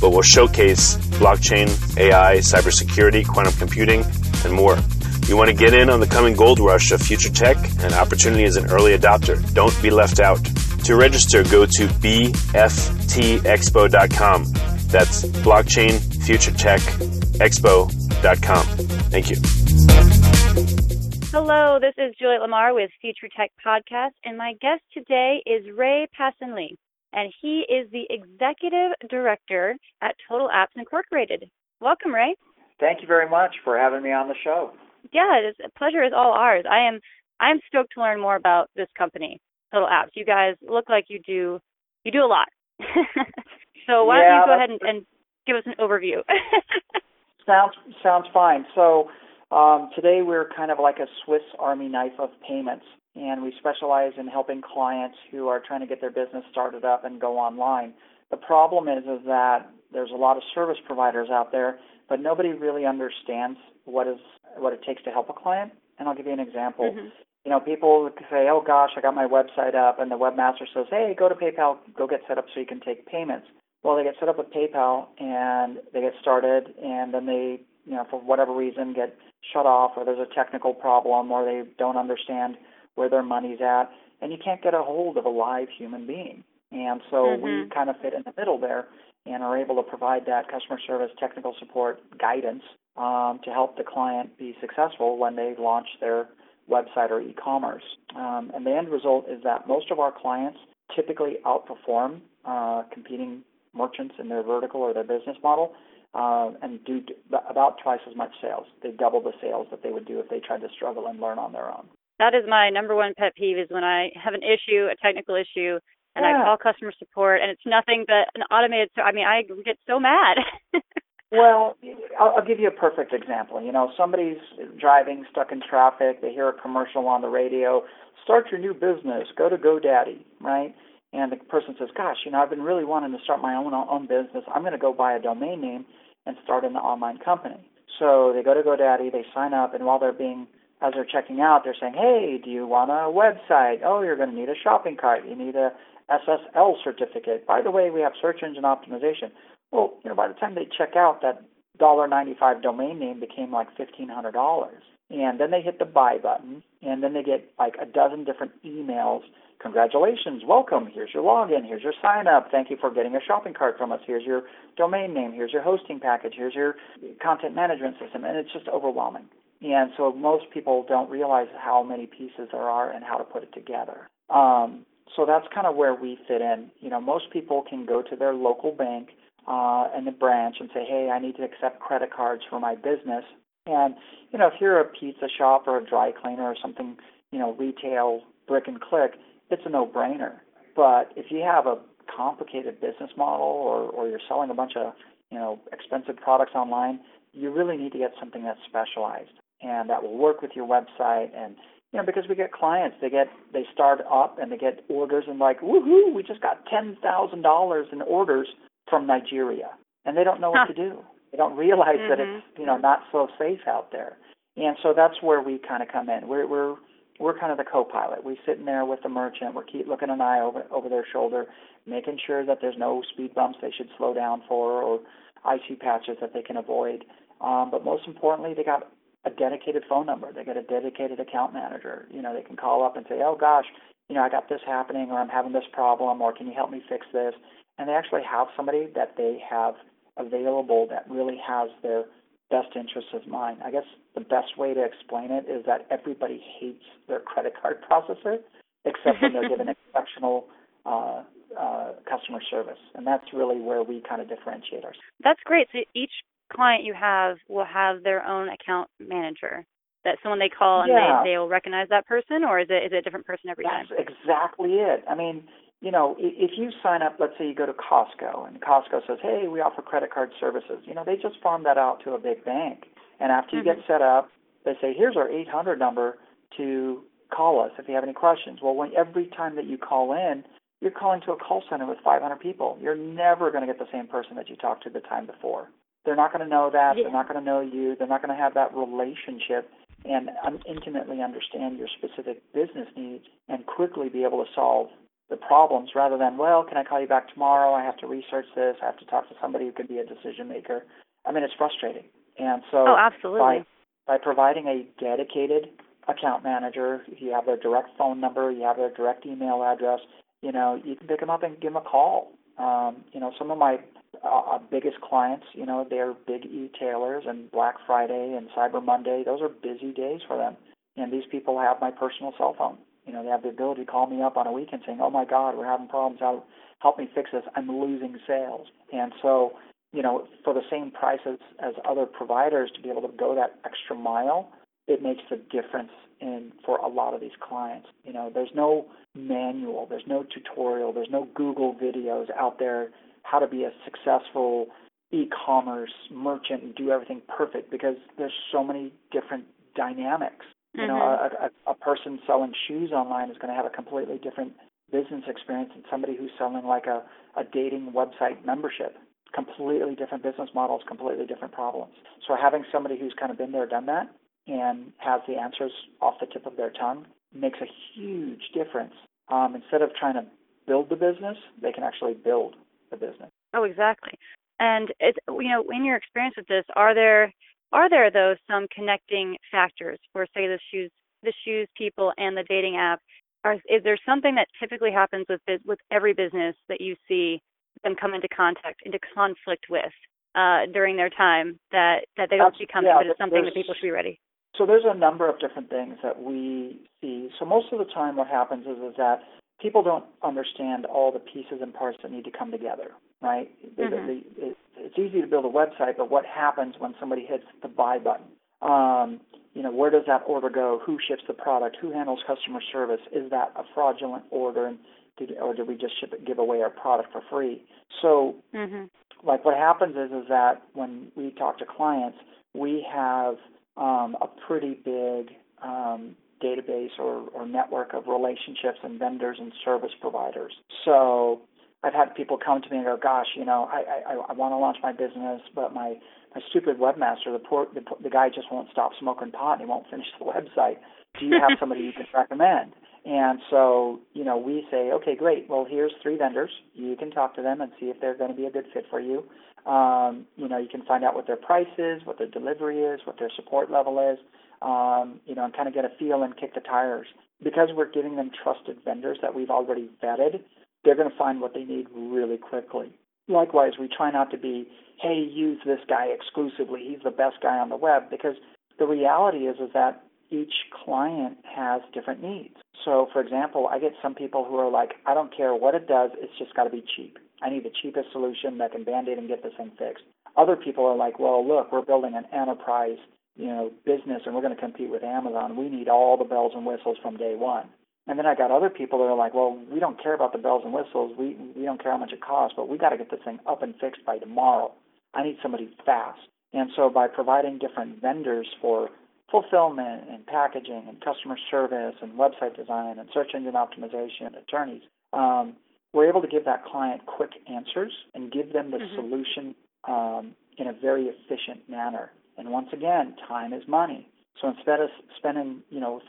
but we'll showcase blockchain, AI, cybersecurity, quantum computing, and more. You want to get in on the coming gold rush of future tech and opportunity as an early adopter. Don't be left out. To register, go to BFTExpo.com. That's BlockchainFutureTechExpo.com. Thank you. Hello, this is Juliette Lamar with Future Tech Podcast, and my guest today is Ray Pasanelli. And he is the Executive Director at Total Apps Incorporated. Welcome, Ray. Thank you very much for having me on the show. Yeah, it is a pleasure is all ours. I'm stoked to learn more about this company, Total Apps. You guys look like you do a lot. So why don't you go ahead and give us an overview? Sounds fine. So today we're kind of like a Swiss Army knife of payments. And we specialize in helping clients who are trying to get their business started up and go online. The problem is that there's a lot of service providers out there, but nobody really understands what it takes to help a client. And I'll give you an example. Mm-hmm. You know, people say, "Oh gosh, I got my website up," and the webmaster says, "Hey, go to PayPal, go get set up so you can take payments." Well, they get set up with PayPal and they get started, and then they, you know, for whatever reason, get shut off, or there's a technical problem, or they don't understand where their money's at, and you can't get a hold of a live human being. And so we kind of fit in the middle there and are able to provide that customer service, technical support, guidance to help the client be successful when they launch their website or e-commerce. And the end result is that most of our clients typically outperform competing merchants in their vertical or their business model and do about twice as much sales. They double the sales that they would do if they tried to struggle and learn on their own. That is my number one pet peeve, is when I have an issue, a technical issue, and I call customer support, and it's nothing but an automated. I mean, I get so mad. Well, I'll give you a perfect example. You know, somebody's driving, stuck in traffic. They hear a commercial on the radio. Start your new business. Go to GoDaddy, right? And the person says, "Gosh, you know, I've been really wanting to start my own business. I'm going to go buy a domain name and start an online company." So they go to GoDaddy. They sign up, and while as they're checking out, they're saying, "Hey, do you want a website? Oh, you're going to need a shopping cart. You need a SSL certificate. By the way, we have search engine optimization." Well, you know, by the time they check out, that $1.95 domain name became like $1,500. And then they hit the buy button, and then they get like a dozen different emails. "Congratulations, welcome, here's your login, here's your sign-up, thank you for getting a shopping cart from us, here's your domain name, here's your hosting package, here's your content management system," and it's just overwhelming. And so most people don't realize how many pieces there are and how to put it together. So that's kind of where we fit in. You know, most people can go to their local bank in the branch and say, hey, I need to accept credit cards for my business. And, you know, if you're a pizza shop or a dry cleaner or something, you know, retail, brick and click, it's a no-brainer. But if you have a complicated business model or you're selling a bunch of, you know, expensive products online, you really need to get something that's specialized and that will work with your website. And, you know, because we get clients, they start up and they get orders and like, woohoo, we just got $10,000 in orders from Nigeria. And they don't know what to do. They don't realize that it's, you know, not so safe out there. And so that's where we kind of come in. We're kind of the co-pilot. We sit in there with the merchant. We keep looking an eye over their shoulder, making sure that there's no speed bumps they should slow down for or IC patches that they can avoid. But most importantly, they got a dedicated phone number. They got a dedicated account manager. You know, they can call up and say, oh, gosh, you know, I got this happening or I'm having this problem or can you help me fix this? And they actually have somebody that they have available that really has their best interests of mind. I guess the best way to explain it is that everybody hates their credit card processor, except when they're given exceptional customer service. And that's really where we kind of differentiate ourselves. That's great. So each client you have will have their own account manager. That's someone they call and they will recognize that person, or is it a different person every time? That's exactly it. I mean, you know, if you sign up, let's say you go to Costco, and Costco says, hey, we offer credit card services. You know, they just farm that out to a big bank. And after you get set up, they say, here's our 800 number to call us if you have any questions. Well, every time that you call in, you're calling to a call center with 500 people. You're never going to get the same person that you talked to the time before. They're not going to know that. Yeah. They're not going to know you. They're not going to have that relationship and intimately understand your specific business needs and quickly be able to solve the problems rather than, well, can I call you back tomorrow? I have to research this. I have to talk to somebody who can be a decision maker. I mean, it's frustrating. And so by providing a dedicated account manager, you have their direct phone number, you have their direct email address, you know, you can pick them up and give them a call. You know, some of my biggest clients, you know, they're big e-tailers and Black Friday and Cyber Monday. Those are busy days for them. And these people have my personal cell phone. You know, they have the ability to call me up on a weekend saying, oh, my God, we're having problems. Help me fix this. I'm losing sales. And so, you know, for the same price as other providers to be able to go that extra mile, it makes a difference for a lot of these clients. You know, there's no manual. There's no tutorial. There's no Google videos out there how to be a successful e-commerce merchant and do everything perfect because there's so many different dynamics. You know, a person selling shoes online is going to have a completely different business experience than somebody who's selling like a dating website membership. Completely different business models, completely different problems. So having somebody who's kind of been there, done that, and has the answers off the tip of their tongue makes a huge difference. Instead of trying to build the business, they can actually build the business. Oh, exactly. And, you know, in your experience with this, are there, though, some connecting factors for, say, the shoes people and the dating app? Is there something that typically happens with every business that you see them come into conflict with during their time that they don't see coming, but it's something that people should be ready? So there's a number of different things that we see. So most of the time what happens is that people don't understand all the pieces and parts that need to come together, right? It's easy to build a website, but what happens when somebody hits the buy button? You know, where does that order go? Who ships the product? Who handles customer service? Is that a fraudulent order? And did we just give away our product for free? So, like, what happens is that when we talk to clients, we have a pretty big database or network of relationships and vendors and service providers. So I've had people come to me and go, gosh, you know, I want to launch my business, but my stupid webmaster, the guy just won't stop smoking pot and he won't finish the website. Do you have somebody you can recommend? And so, you know, we say, okay, great. Well, here's 3 vendors. You can talk to them and see if they're going to be a good fit for you. You know, you can find out what their price is, what their delivery is, what their support level is, you know, and kind of get a feel and kick the tires. Because we're giving them trusted vendors that we've already vetted, they're going to find what they need really quickly. Likewise, we try not to be, hey, use this guy exclusively. He's the best guy on the web. Because the reality is that each client has different needs. So, for example, I get some people who are like, I don't care what it does, it's just got to be cheap. I need the cheapest solution that can Band-Aid and get this thing fixed. Other people are like, well, look, we're building an enterprise, business, and we're going to compete with Amazon. We need all the bells and whistles from day one. And then I got other people that are like, well, we don't care about the bells and whistles. We don't care how much it costs, but we got to get this thing up and fixed by tomorrow. I need somebody fast. And so by providing different vendors for fulfillment and packaging and customer service and website design and search engine optimization and attorneys, we're able to give that client quick answers and give them the solution in a very efficient manner. And once again, time is money. So instead of spending,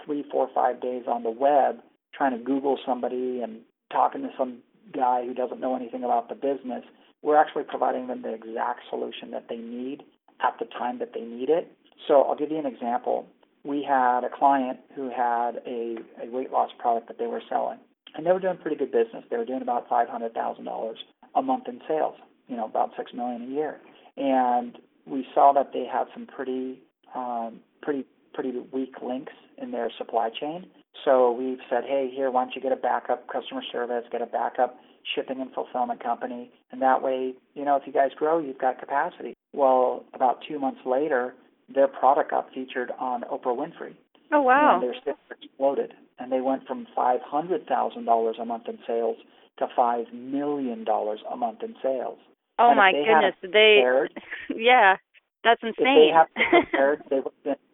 3, 4, 5 days on the web trying to Google somebody and talking to some guy who doesn't know anything about the business, we're actually providing them the exact solution that they need at the time that they need it. So I'll give you an example. We had a client who had a weight loss product that they were selling, and they were doing pretty good business. They were doing about $500,000 a month in sales, about $6 million a year. And we saw that they had some pretty weak links in their supply chain. So we've said, hey, here, why don't you get a backup customer service, get a backup shipping and fulfillment company, and that way, if you guys grow, you've got capacity. Well, about 2 months later, their product got featured on Oprah Winfrey. Oh, wow. And their sales exploded, and they went from $500,000 a month in sales to $5 million a month in sales. Oh, my goodness. Yeah. That's insane. If they had prepared,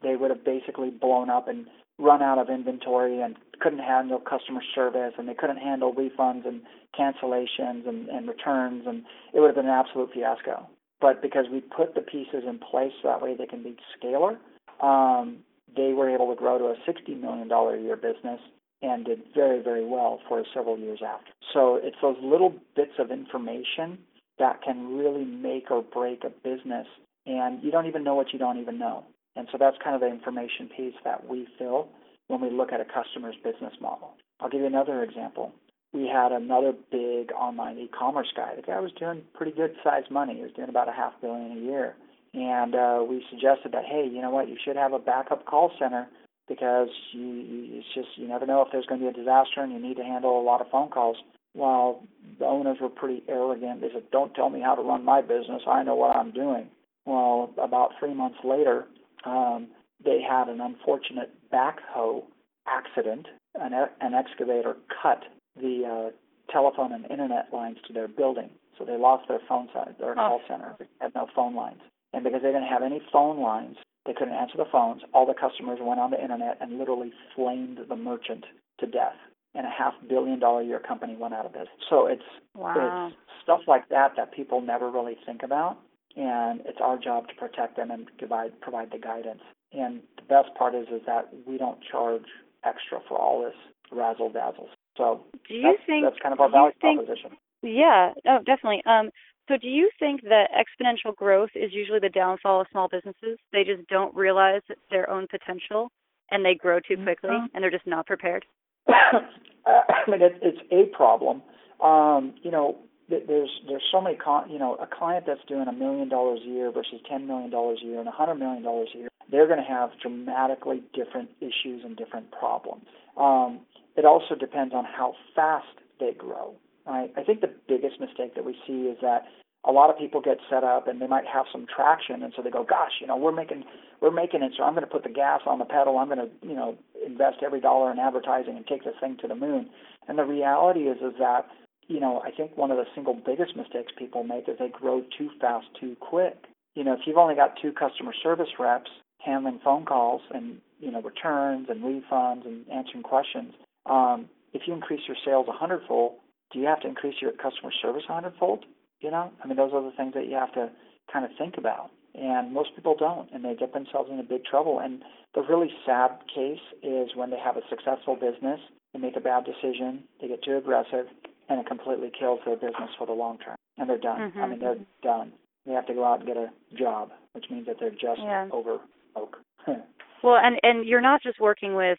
they would have basically blown up and run out of inventory and couldn't handle customer service, and they couldn't handle refunds and cancellations and returns, and it would have been an absolute fiasco. But because we put the pieces in place so that way they can be scalar, they were able to grow to a $60 million a year business and did very, very well for several years after. So it's those little bits of information that can really make or break a business. And you don't even know what you don't even know. And so that's kind of the information piece that we fill when we look at a customer's business model. I'll give you another example. We had another big online e-commerce guy. The guy was doing pretty good-sized money. He was doing about $500 million a year. And we suggested that, hey, you know what, you should have a backup call center because it's just you never know if there's going to be a disaster and you need to handle a lot of phone calls. Well, the owners were pretty arrogant. They said, don't tell me how to run my business. I know what I'm doing. Well, about 3 months later, they had an unfortunate backhoe accident. An excavator cut the telephone and internet lines to their building, so they lost their phone side, their call center. They had no phone lines, and because they didn't have any phone lines, they couldn't answer the phones. All the customers went on the internet and literally flamed the merchant to death, and a $500 million a year company went out of business. So it's stuff like that people never really think about. And it's our job to protect them and provide the guidance. And the best part is that we don't charge extra for all this razzle-dazzle. So that's kind of our value proposition. Yeah, oh, definitely. So do you think that exponential growth is usually the downfall of small businesses? They just don't realize their own potential, and they grow too quickly, and they're just not prepared? I mean, it's a problem. There's so many, a client that's doing $1 million a year versus $10 million a year and $100 million a year, they're going to have dramatically different issues and different problems. It also depends on how fast they grow. Right? I think the biggest mistake that we see is that a lot of people get set up and they might have some traction, and so they go, gosh, we're making it, so I'm going to put the gas on the pedal. I'm going to, invest every dollar in advertising and take this thing to the moon. And the reality is that I think one of the single biggest mistakes people make is they grow too fast, too quick. If you've only got 2 customer service reps handling phone calls and, returns and refunds and answering questions, if you increase your sales 100-fold, do you have to increase your customer service 100-fold? I mean, those are the things that you have to kind of think about. And most people don't, and they get themselves into big trouble. And the really sad case is when they have a successful business, they make a bad decision, they get too aggressive, and it completely kills their business for the long term. And they're done. Mm-hmm. I mean, they're done. They have to go out and get a job, which means that they're just over oak. Well, and you're not just working with,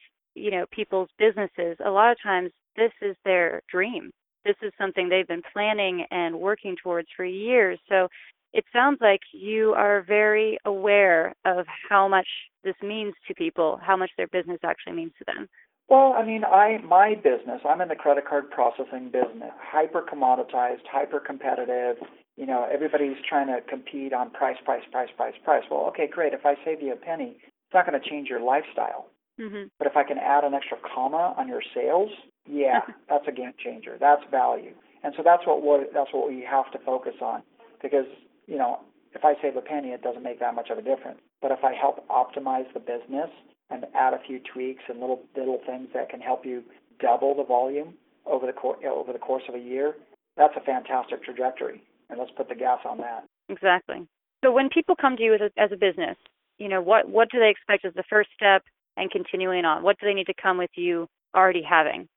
people's businesses. A lot of times this is their dream. This is something they've been planning and working towards for years. So it sounds like you are very aware of how much this means to people, how much their business actually means to them. Well, I mean, my business, I'm in the credit card processing business, hyper-commoditized, hyper-competitive. You know, everybody's trying to compete on price. Well, okay, great. If I save you a penny, it's not going to change your lifestyle. Mm-hmm. But if I can add an extra comma on your sales, yeah, that's a game changer. That's value. And so that's what we have to focus on, because, you know, if I save a penny, it doesn't make that much of a difference. But if I help optimize the business and add a few tweaks and little things that can help you double the volume over the course of a year, that's a fantastic trajectory. And let's put the gas on that. Exactly. So when people come to you as a business, you know, what do they expect as the first step and continuing on? What do they need to come with you already having?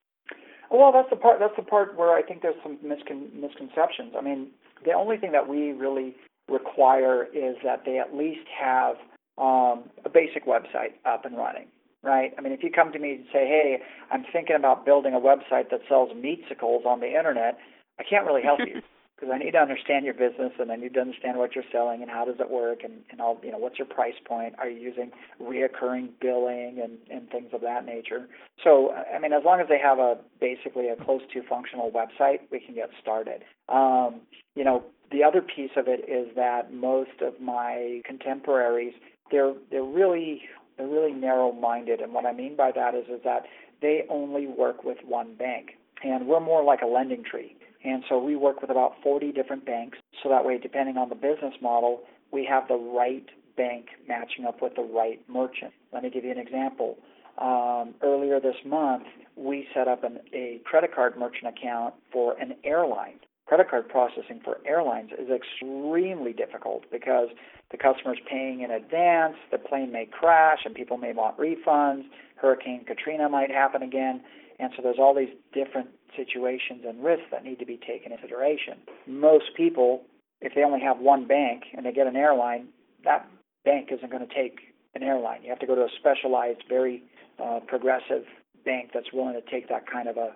Well, that's the part where I think there's some misconceptions. I mean, the only thing that we really require is that they at least have a basic website up and running, right? I mean, if you come to me and say, hey, I'm thinking about building a website that sells meatsicles on the internet, I can't really help you, because I need to understand your business and I need to understand what you're selling and how does it work and all, you know, what's your price point? Are you using reoccurring billing and things of that nature? So, I mean, as long as they have basically a close to functional website, we can get started. You know, the other piece of it is that most of my contemporaries, they're really narrow-minded. And what I mean by that is that they only work with one bank, and we're more like a lending tree. And so we work with about 40 different banks, so that way, depending on the business model, we have the right bank matching up with the right merchant. Let me give you an example. Earlier this month, we set up a credit card merchant account for an airline. Credit card processing for airlines is extremely difficult because the customer's paying in advance, the plane may crash, and people may want refunds, Hurricane Katrina might happen again, and so there's all these different situations and risks that need to be taken into consideration. Most people, if they only have one bank and they get an airline, that bank isn't going to take an airline. You have to go to a specialized, very progressive bank that's willing to take that kind of a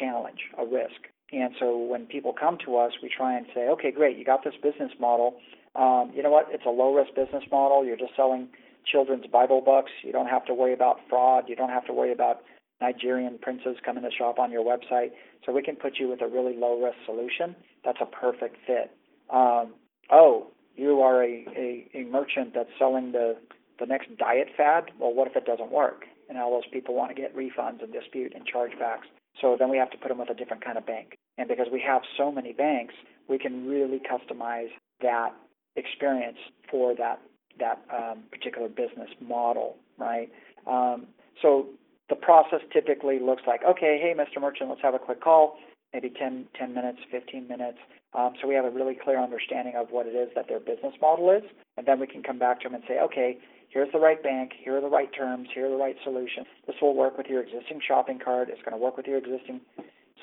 challenge, a risk. And so when people come to us, we try and say, okay, great, you got this business model. You know what? It's a low-risk business model. You're just selling children's Bible books. You don't have to worry about fraud. You don't have to worry about Nigerian princes coming to shop on your website. So we can put you with a really low-risk solution. That's a perfect fit. You are a merchant that's selling the next diet fad. Well, what if it doesn't work? And all those people want to get refunds and dispute and chargebacks. So then we have to put them with a different kind of bank. And because we have so many banks, we can really customize that experience for that particular business model, right? So the process typically looks like, okay, hey, Mr. Merchant, let's have a quick call, maybe 10 minutes, 15 minutes. So we have a really clear understanding of what it is that their business model is. And then we can come back to them and say, okay, here's the right bank, here are the right terms, here are the right solutions. This will work with your existing shopping cart. It's going to work with your existing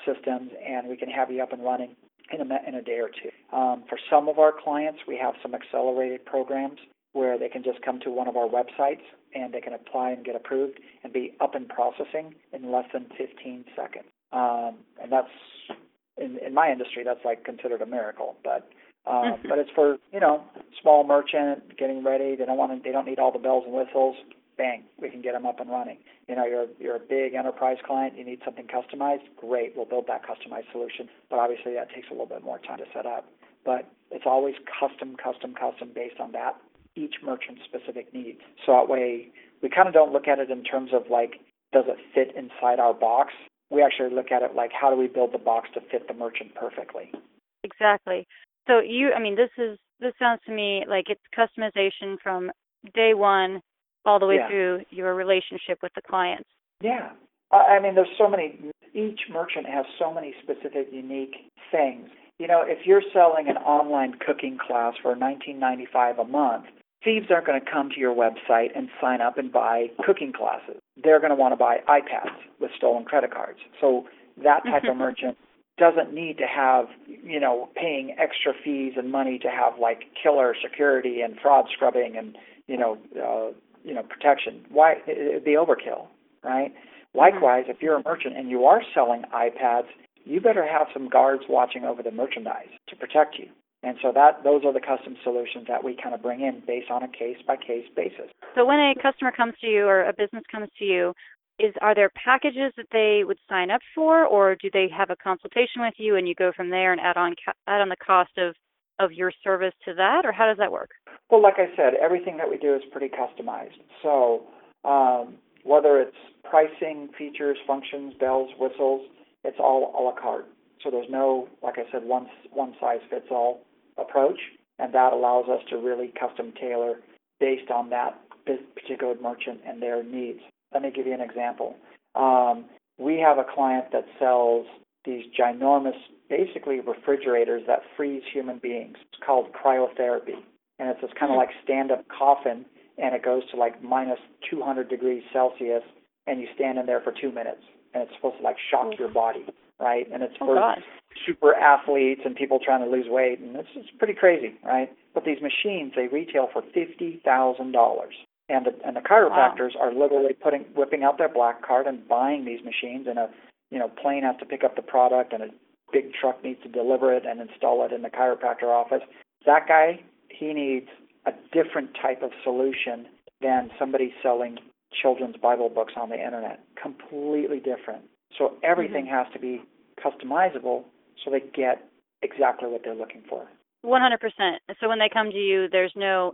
systems, and we can have you up and running in a day or two. For some of our clients, we have some accelerated programs where they can just come to one of our websites and they can apply and get approved and be up and processing in less than 15 seconds. And that's, in my industry, that's like considered a miracle. But it's for, you know, small merchant getting ready. They don't need all the bells and whistles. Bang, we can get them up and running. You know, you're a big enterprise client. You need something customized. Great, we'll build that customized solution. But obviously that takes a little bit more time to set up. But it's always custom based on that each merchant's specific needs. So that way, we kind of don't look at it in terms of like, does it fit inside our box? We actually look at it like, how do we build the box to fit the merchant perfectly? Exactly. So this sounds to me like it's customization from day one all the way through your relationship with the client. Yeah. I mean, there's so many, each merchant has so many specific, unique things. You know, if you're selling an online cooking class for $19.95 a month, thieves aren't going to come to your website and sign up and buy cooking classes. They're going to want to buy iPads with stolen credit cards. So that type of merchant doesn't need to have, you know, paying extra fees and money to have like killer security and fraud scrubbing and, you know, protection. Why? It'd be overkill, right? Likewise, if you're a merchant and you are selling iPads, you better have some guards watching over the merchandise to protect you. And so those are the custom solutions that we kind of bring in based on a case-by-case basis. So when a customer comes to you or a business comes to you, Are there packages that they would sign up for, or do they have a consultation with you and you go from there and add on the cost of your service to that, or how does that work? Well, like I said, everything that we do is pretty customized. So whether it's pricing, features, functions, bells, whistles, it's all a la carte. So there's no, like I said, one size fits all approach, and that allows us to really custom tailor based on that particular merchant and their needs. Let me give you an example. We have a client that sells these ginormous, basically refrigerators that freeze human beings. It's called cryotherapy, and it's this kind of like stand-up coffin, and it goes to like minus 200 degrees Celsius, and you stand in there for 2 minutes, and it's supposed to like shock your body, right? And it's for super athletes and people trying to lose weight, and it's pretty crazy, right? But these machines, they retail for $50,000. And the chiropractors are literally whipping out their black card and buying these machines, and a plane has to pick up the product, and a big truck needs to deliver it and install it in the chiropractor office. That guy, he needs a different type of solution than somebody selling children's Bible books on the internet. Completely different. So everything has to be customizable so they get exactly what they're looking for. 100%. So when they come to you, there's no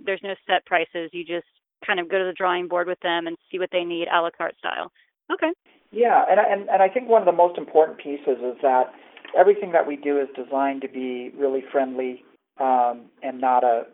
set prices. You just kind of go to the drawing board with them and see what they need a la carte style. Okay. Yeah, and I think one of the most important pieces is that everything that we do is designed to be really friendly and not a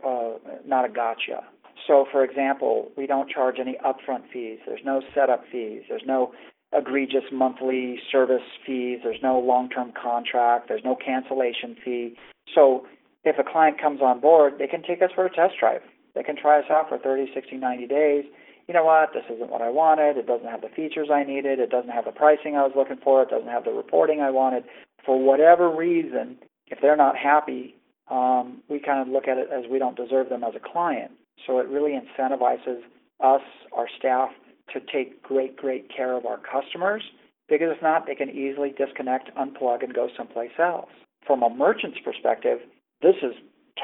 gotcha. So, for example, we don't charge any upfront fees. There's no setup fees. There's no egregious monthly service fees. There's no long-term contract. There's no cancellation fee. So if a client comes on board, they can take us for a test drive. They can try us out for 30, 60, 90 days. You know what? This isn't what I wanted. It doesn't have the features I needed. It doesn't have the pricing I was looking for. It doesn't have the reporting I wanted. For whatever reason, if they're not happy, we kind of look at it as we don't deserve them as a client. So it really incentivizes us, our staff, to take great, great care of our customers, because if not, they can easily disconnect, unplug, and go someplace else. From a merchant's perspective, this is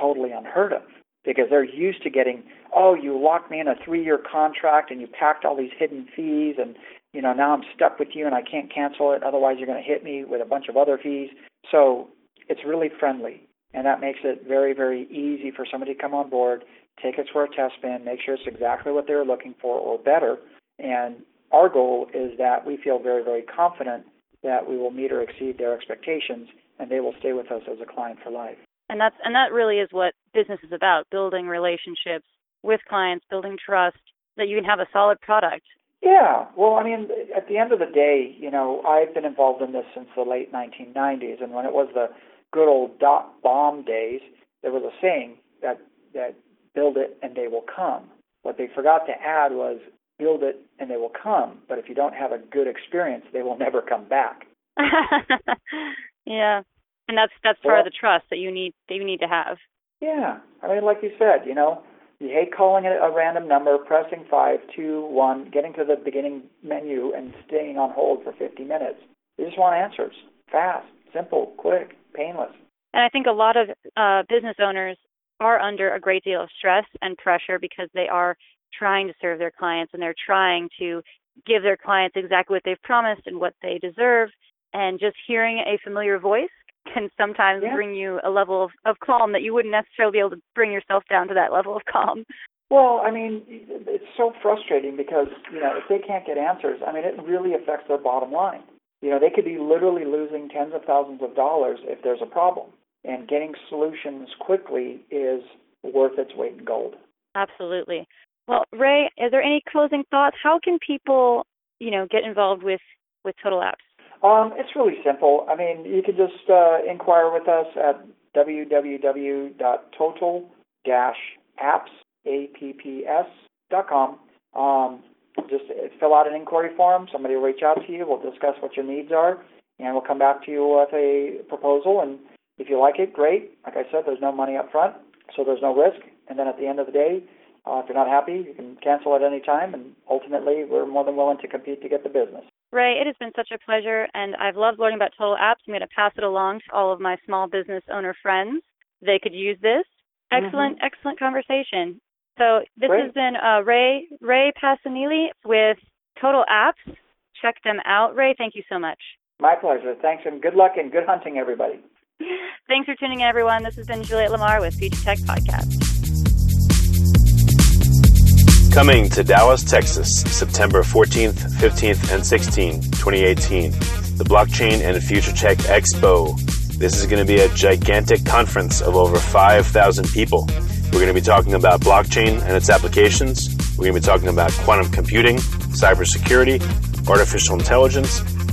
totally unheard of, because they're used to getting, oh, you locked me in a 3-year contract and you packed all these hidden fees, and now I'm stuck with you and I can't cancel it, otherwise you're going to hit me with a bunch of other fees. So it's really friendly, and that makes it very, very easy for somebody to come on board, take us for a test spin, make sure it's exactly what they're looking for or better. And our goal is that we feel very, very confident that we will meet or exceed their expectations, and they will stay with us as a client for life. And that really is what business is about, building relationships with clients, building trust, that you can have a solid product. Yeah. Well, I mean, at the end of the day, I've been involved in this since the late 1990s. And when it was the good old dot-bomb days, there was a saying that build it and they will come. What they forgot to add was build it and they will come. But if you don't have a good experience, they will never come back. Yeah. And that's part of the trust that you need to have. Yeah. I mean, like you said, you hate calling it a random number, pressing 5, 2, 1, getting to the beginning menu and staying on hold for 50 minutes. You just want answers. Fast, simple, quick, painless. And I think a lot of business owners are under a great deal of stress and pressure because they are trying to serve their clients, and they're trying to give their clients exactly what they've promised and what they deserve. And just hearing a familiar voice can sometimes bring you a level of calm that you wouldn't necessarily be able to bring yourself down to that level of calm. Well, I mean, it's so frustrating because, if they can't get answers, I mean, it really affects their bottom line. They could be literally losing tens of thousands of dollars if there's a problem. And getting solutions quickly is worth its weight in gold. Absolutely. Well, Ray, is there any closing thoughts? How can people, get involved with Total Apps? It's really simple. I mean, you can just inquire with us at www.total-apps.com. Just fill out an inquiry form. Somebody will reach out to you. We'll discuss what your needs are, and we'll come back to you with a proposal. And if you like it, great. Like I said, there's no money up front, so there's no risk. And then at the end of the day, if you're not happy, you can cancel at any time. And ultimately, we're more than willing to compete to get the business. Ray, it has been such a pleasure, and I've loved learning about Total Apps. I'm going to pass it along to all of my small business owner friends. They could use this. Excellent conversation. So this has been Ray Pasanelli with Total Apps. check them out. Ray, thank you so much. My pleasure. Thanks, and good luck and good hunting, everybody. Thanks for tuning in, everyone. This has been Juliette Lamar with Future Tech Podcast. Coming to Dallas, Texas, September 14th, 15th, and 16th, 2018, the Blockchain and Future Tech Expo. This is going to be a gigantic conference of over 5,000 people. We're going to be talking about blockchain and its applications. We're going to be talking about quantum computing, cybersecurity, artificial intelligence,